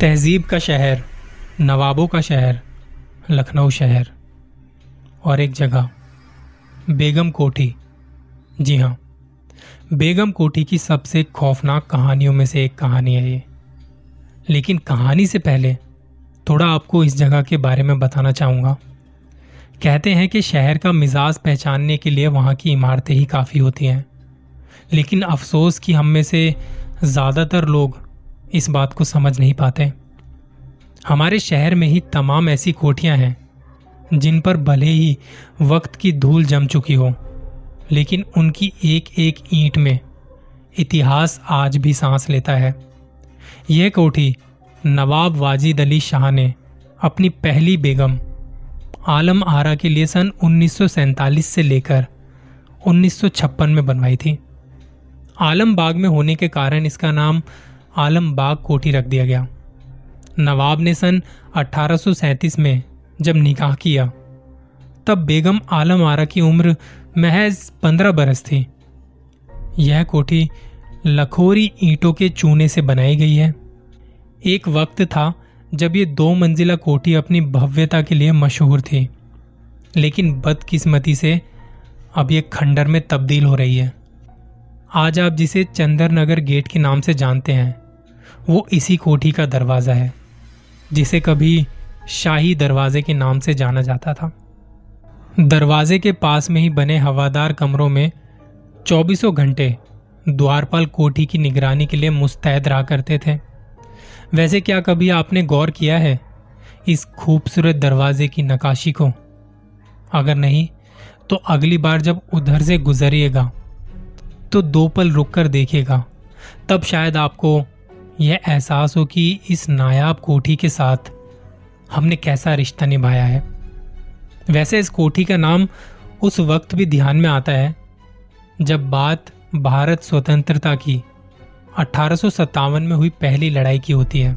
तहजीब का शहर, नवाबों का शहर, लखनऊ शहर। और एक जगह बेगम कोठी। जी हाँ, बेगम कोठी की सबसे खौफनाक कहानियों में से एक कहानी है ये। लेकिन कहानी से पहले थोड़ा आपको इस जगह के बारे में बताना चाहूँगा। कहते हैं कि शहर का मिजाज पहचानने के लिए वहाँ की इमारतें ही काफ़ी होती हैं, लेकिन अफसोस कि हम में से ज़्यादातर लोग इस बात को समझ नहीं पाते। हमारे शहर में ही तमाम ऐसी कोठियाँ हैं जिन पर भले ही वक्त की धूल जम चुकी हो, लेकिन उनकी एक एक ईंट में इतिहास आज भी सांस लेता है। यह कोठी नवाब वाजिद अली शाह ने अपनी पहली बेगम आलम आरा के लिए सन 1947 से लेकर 1956 में बनवाई थी। आलम बाग में होने के कारण इसका नाम आलम बाग कोठी रख दिया गया। नवाब ने सन 1837 में जब निकाह किया, तब बेगम आलम आरा की उम्र महज 15 बरस थी। यह कोठी लखोरी ईंटों के चूने से बनाई गई है। एक वक्त था जब ये 2 मंजिला कोठी अपनी भव्यता के लिए मशहूर थी, लेकिन बदकिस्मती से अब ये खंडर में तब्दील हो रही है। आज आप जिसे चंद्रनगर गेट के नाम से जानते हैं, वो इसी कोठी का दरवाज़ा है, जिसे कभी शाही दरवाजे के नाम से जाना जाता था। दरवाजे के पास में ही बने हवादार कमरों में 24 घंटे द्वारपाल कोठी की निगरानी के लिए मुस्तैद रहा करते थे। वैसे क्या कभी आपने गौर किया है इस खूबसूरत दरवाजे की नकाशी को? अगर नहीं तो अगली बार जब उधर से गुजरिएगा तो 2 पल रुक कर देखिएगा, तब शायद आपको यह एहसास हो कि इस नायाब कोठी के साथ हमने कैसा रिश्ता निभाया है। वैसे इस कोठी का नाम उस वक्त भी ध्यान में आता है जब बात भारत स्वतंत्रता की 1857 में हुई पहली लड़ाई की होती है।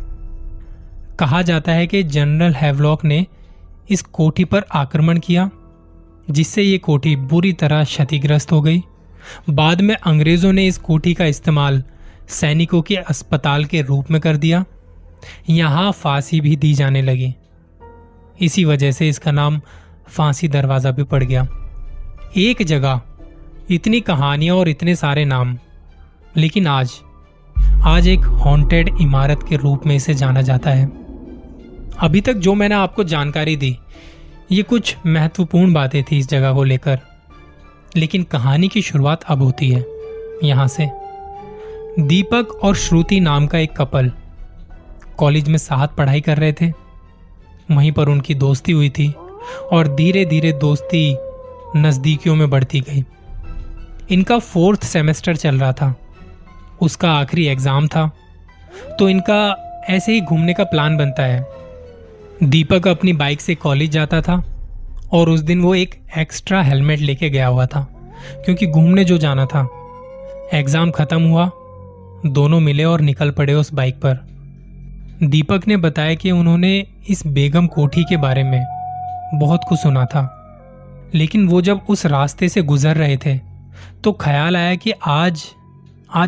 कहा जाता है कि जनरल हैवलॉक ने इस कोठी पर आक्रमण किया, जिससे ये कोठी बुरी तरह क्षतिग्रस्त हो गई। बाद में अंग्रेज़ों ने इस कोठी का इस्तेमाल सैनिकों के अस्पताल के रूप में कर दिया। यहाँ फांसी भी दी जाने लगी, इसी वजह से इसका नाम फांसी दरवाज़ा भी पड़ गया। एक जगह, इतनी कहानियाँ और इतने सारे नाम, लेकिन आज एक हॉन्टेड इमारत के रूप में इसे जाना जाता है। अभी तक जो मैंने आपको जानकारी दी, ये कुछ महत्वपूर्ण बातें थी इस जगह को लेकर, लेकिन कहानी की शुरुआत अब होती है यहाँ से। दीपक और श्रुति नाम का एक कपल कॉलेज में साथ पढ़ाई कर रहे थे। वहीं पर उनकी दोस्ती हुई थी और धीरे धीरे दोस्ती नज़दीकियों में बढ़ती गई। इनका 4th सेमेस्टर चल रहा था, उसका आखिरी एग्ज़ाम था, तो इनका ऐसे ही घूमने का प्लान बनता है। दीपक अपनी बाइक से कॉलेज जाता था और उस दिन वो एक एक्स्ट्रा हेलमेट लेके गया हुआ था, क्योंकि घूमने जो जाना था। एग्ज़ाम ख़त्म हुआ, दोनों मिले और निकल पड़े उस बाइक पर। दीपक ने बताया कि उन्होंने इस बेगम कोठी के बारे में बहुत कुछ सुना था, लेकिन वो जब उस रास्ते से गुज़र रहे थे तो ख्याल आया कि आज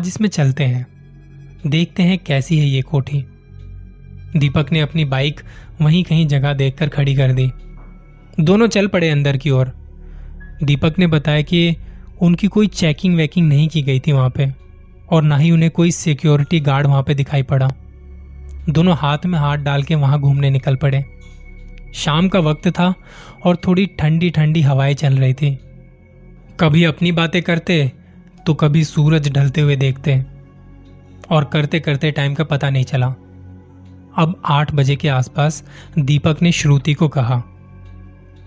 इसमें चलते हैं, देखते हैं कैसी है ये कोठी। दीपक ने अपनी बाइक वहीं कहीं जगह देखकर खड़ी कर दी। दोनों चल पड़े अंदर की ओर। दीपक ने बताया कि उनकी कोई चेकिंग वेकिंग नहीं की गई थी वहाँ पे, और ना ही उन्हें कोई सिक्योरिटी गार्ड वहाँ पे दिखाई पड़ा। दोनों हाथ में हाथ डाल के वहाँ घूमने निकल पड़े। शाम का वक्त था और थोड़ी ठंडी ठंडी हवाएं चल रही थी। कभी अपनी बातें करते तो कभी सूरज ढलते हुए देखते, और करते करते टाइम का पता नहीं चला। अब 8 बजे के आसपास दीपक ने श्रुति को कहा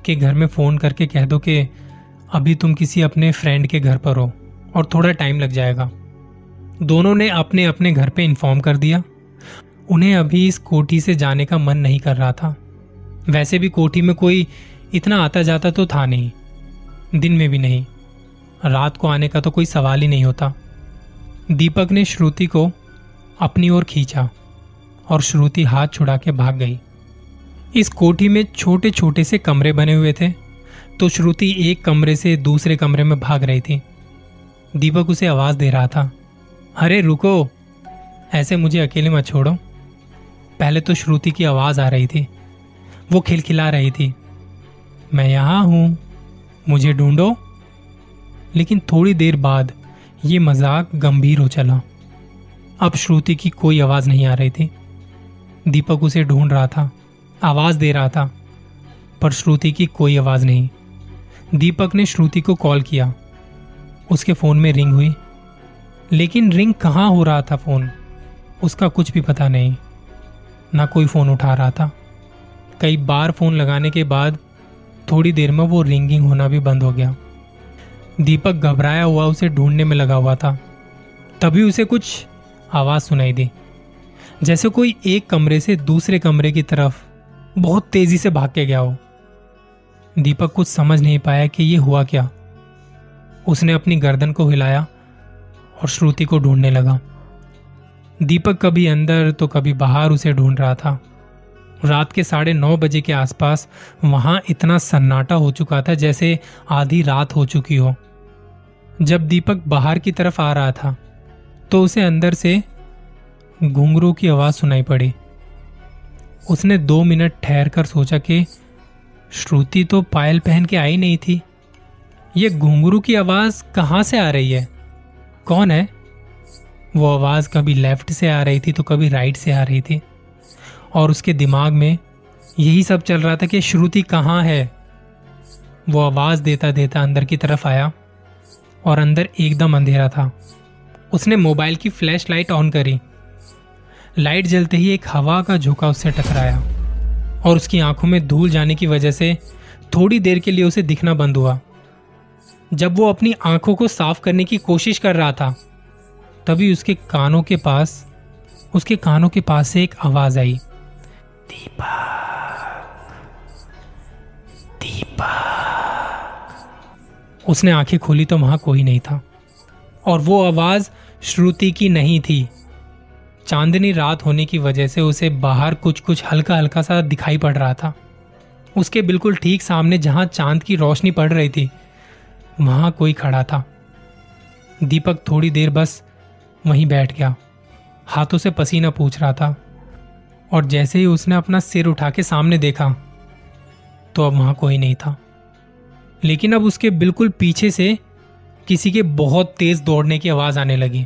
कि घर में फ़ोन करके कह दो कि अभी तुम किसी अपने फ्रेंड के घर पर हो और थोड़ा टाइम लग जाएगा। दोनों ने अपने अपने घर पे इन्फॉर्म कर दिया। उन्हें अभी इस कोठी से जाने का मन नहीं कर रहा था। वैसे भी कोठी में कोई इतना आता जाता तो था नहीं, दिन में भी नहीं, रात को आने का तो कोई सवाल ही नहीं होता। दीपक ने श्रुति को अपनी ओर खींचा और श्रुति हाथ छुड़ा के भाग गई। इस कोठी में छोटे छोटे से कमरे बने हुए थे, तो श्रुति एक कमरे से दूसरे कमरे में भाग रही थी। दीपक उसे आवाज़ दे रहा था, अरे रुको, ऐसे मुझे अकेले मत छोड़ो। पहले तो श्रुति की आवाज़ आ रही थी। वो खिलखिला रही थी, मैं यहाँ हूँ, मुझे ढूंढो। लेकिन थोड़ी देर बाद ये मजाक गंभीर हो चला। अब श्रुति की कोई आवाज़ नहीं आ रही थी। दीपक उसे ढूंढ रहा था, आवाज़ दे रहा था, पर श्रुति की कोई आवाज़ नहीं। दीपक ने श्रुति को कॉल किया। उसके फ़ोन में रिंग हुई, लेकिन रिंग कहाँ हो रहा था फ़ोन, उसका कुछ भी पता नहीं। ना कोई फ़ोन उठा रहा था। कई बार फ़ोन लगाने के बाद थोड़ी देर में वो रिंगिंग होना भी बंद हो गया। दीपक घबराया हुआ उसे ढूंढने में लगा हुआ था। तभी उसे कुछ आवाज़ सुनाई दी, जैसे कोई एक कमरे से दूसरे कमरे की तरफ बहुत तेज़ी से भाग के गया हो। दीपक कुछ समझ नहीं पाया कि ये हुआ क्या। उसने अपनी गर्दन को हिलाया और श्रुति को ढूंढने लगा। दीपक कभी अंदर तो कभी बाहर उसे ढूंढ रहा था। रात के 9:30 बजे के आसपास वहाँ इतना सन्नाटा हो चुका था जैसे आधी रात हो चुकी हो। जब दीपक बाहर की तरफ आ रहा था तो उसे अंदर से घुंघरू की आवाज़ सुनाई पड़ी। उसने 2 मिनट ठहर कर सोचा कि श्रुति तो पायल पहन के आई नहीं थी, ये घुंघरू की आवाज़ कहाँ से आ रही है, कौन है? वो आवाज़ कभी लेफ़्ट से आ रही थी तो कभी राइट से आ रही थी, और उसके दिमाग में यही सब चल रहा था कि श्रुति कहाँ है। वो आवाज़ देता देता अंदर की तरफ आया और अंदर एकदम अंधेरा था। उसने मोबाइल की फ्लैश लाइट ऑन करी। लाइट जलते ही एक हवा का झोंका उससे टकराया और उसकी आंखों में धूल जाने की वजह से थोड़ी देर के लिए उसे दिखना बंद हुआ। जब वो अपनी आंखों को साफ करने की कोशिश कर रहा था तभी उसके कानों के पास से एक आवाज़ आई, दीपक, दीपक। उसने आंखें खोली तो वहां कोई नहीं था, और वो आवाज़ श्रुति की नहीं थी। चांदनी रात होने की वजह से उसे बाहर कुछ हल्का हल्का सा दिखाई पड़ रहा था। उसके बिल्कुल ठीक सामने जहां चांद की रोशनी पड़ रही थी वहां कोई खड़ा था। दीपक थोड़ी देर बस वहीं बैठ गया। हाथों से पसीना पूछ रहा था, और जैसे ही उसने अपना सिर उठा के सामने देखा तो अब वहाँ कोई नहीं था। लेकिन अब उसके बिल्कुल पीछे से किसी के बहुत तेज़ दौड़ने की आवाज़ आने लगी,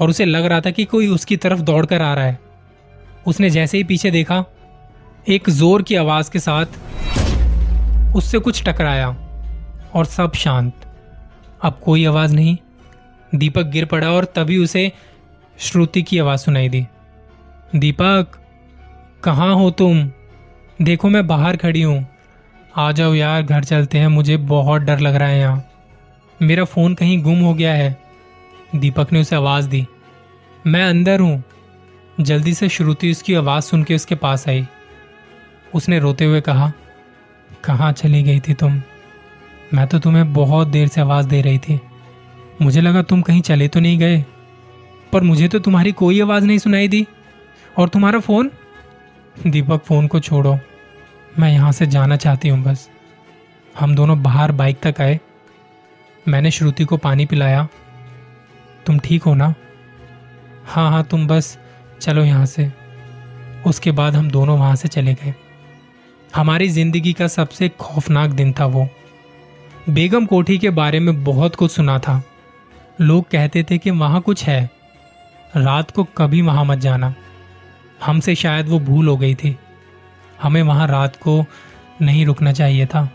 और उसे लग रहा था कि कोई उसकी तरफ दौड़ कर आ रहा है। उसने जैसे ही पीछे देखा, एक ज़ोर की आवाज़ के साथ उससे कुछ टकराया, और सब शांत। अब कोई आवाज़ नहीं। दीपक गिर पड़ा, और तभी उसे श्रुति की आवाज़ सुनाई दी, दीपक कहाँ हो तुम? देखो मैं बाहर खड़ी हूँ, आ जाओ यार, घर चलते हैं, मुझे बहुत डर लग रहा है, यहाँ मेरा फ़ोन कहीं गुम हो गया है। दीपक ने उसे आवाज़ दी, मैं अंदर हूँ। जल्दी से श्रुति उसकी आवाज़ सुन के उसके पास आई। उसने रोते हुए कहा, कहाँ चली गई थी तुम? मैं तो तुम्हें बहुत देर से आवाज़ दे रही थी, मुझे लगा तुम कहीं चले तो नहीं गए, पर मुझे तो तुम्हारी कोई आवाज़ नहीं सुनाई दी। और तुम्हारा फ़ोन? दीपक फ़ोन को छोड़ो, मैं यहाँ से जाना चाहती हूँ बस। हम दोनों बाहर बाइक तक आए, मैंने श्रुति को पानी पिलाया। तुम ठीक हो ना? हाँ हाँ, तुम बस चलो यहाँ से। उसके बाद हम दोनों वहाँ से चले गए। हमारी ज़िंदगी का सबसे खौफनाक दिन था वो। बेगम कोठी के बारे में बहुत कुछ सुना था, लोग कहते थे कि वहाँ कुछ है, रात को कभी वहाँ मत जाना। हमसे शायद वो भूल हो गई थी, हमें वहाँ रात को नहीं रुकना चाहिए था।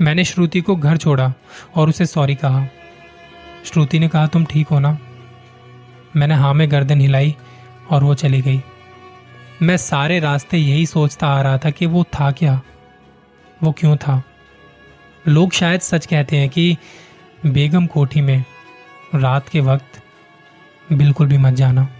मैंने श्रुति को घर छोड़ा और उसे सॉरी कहा। श्रुति ने कहा, तुम ठीक हो ना? मैंने हाँ में गर्दन हिलाई और वो चली गई। मैं सारे रास्ते यही सोचता आ रहा था कि वो था क्या, वो क्यों था। लोग शायद सच कहते हैं कि बेगम कोठी में रात के वक्त बिल्कुल भी मत जाना।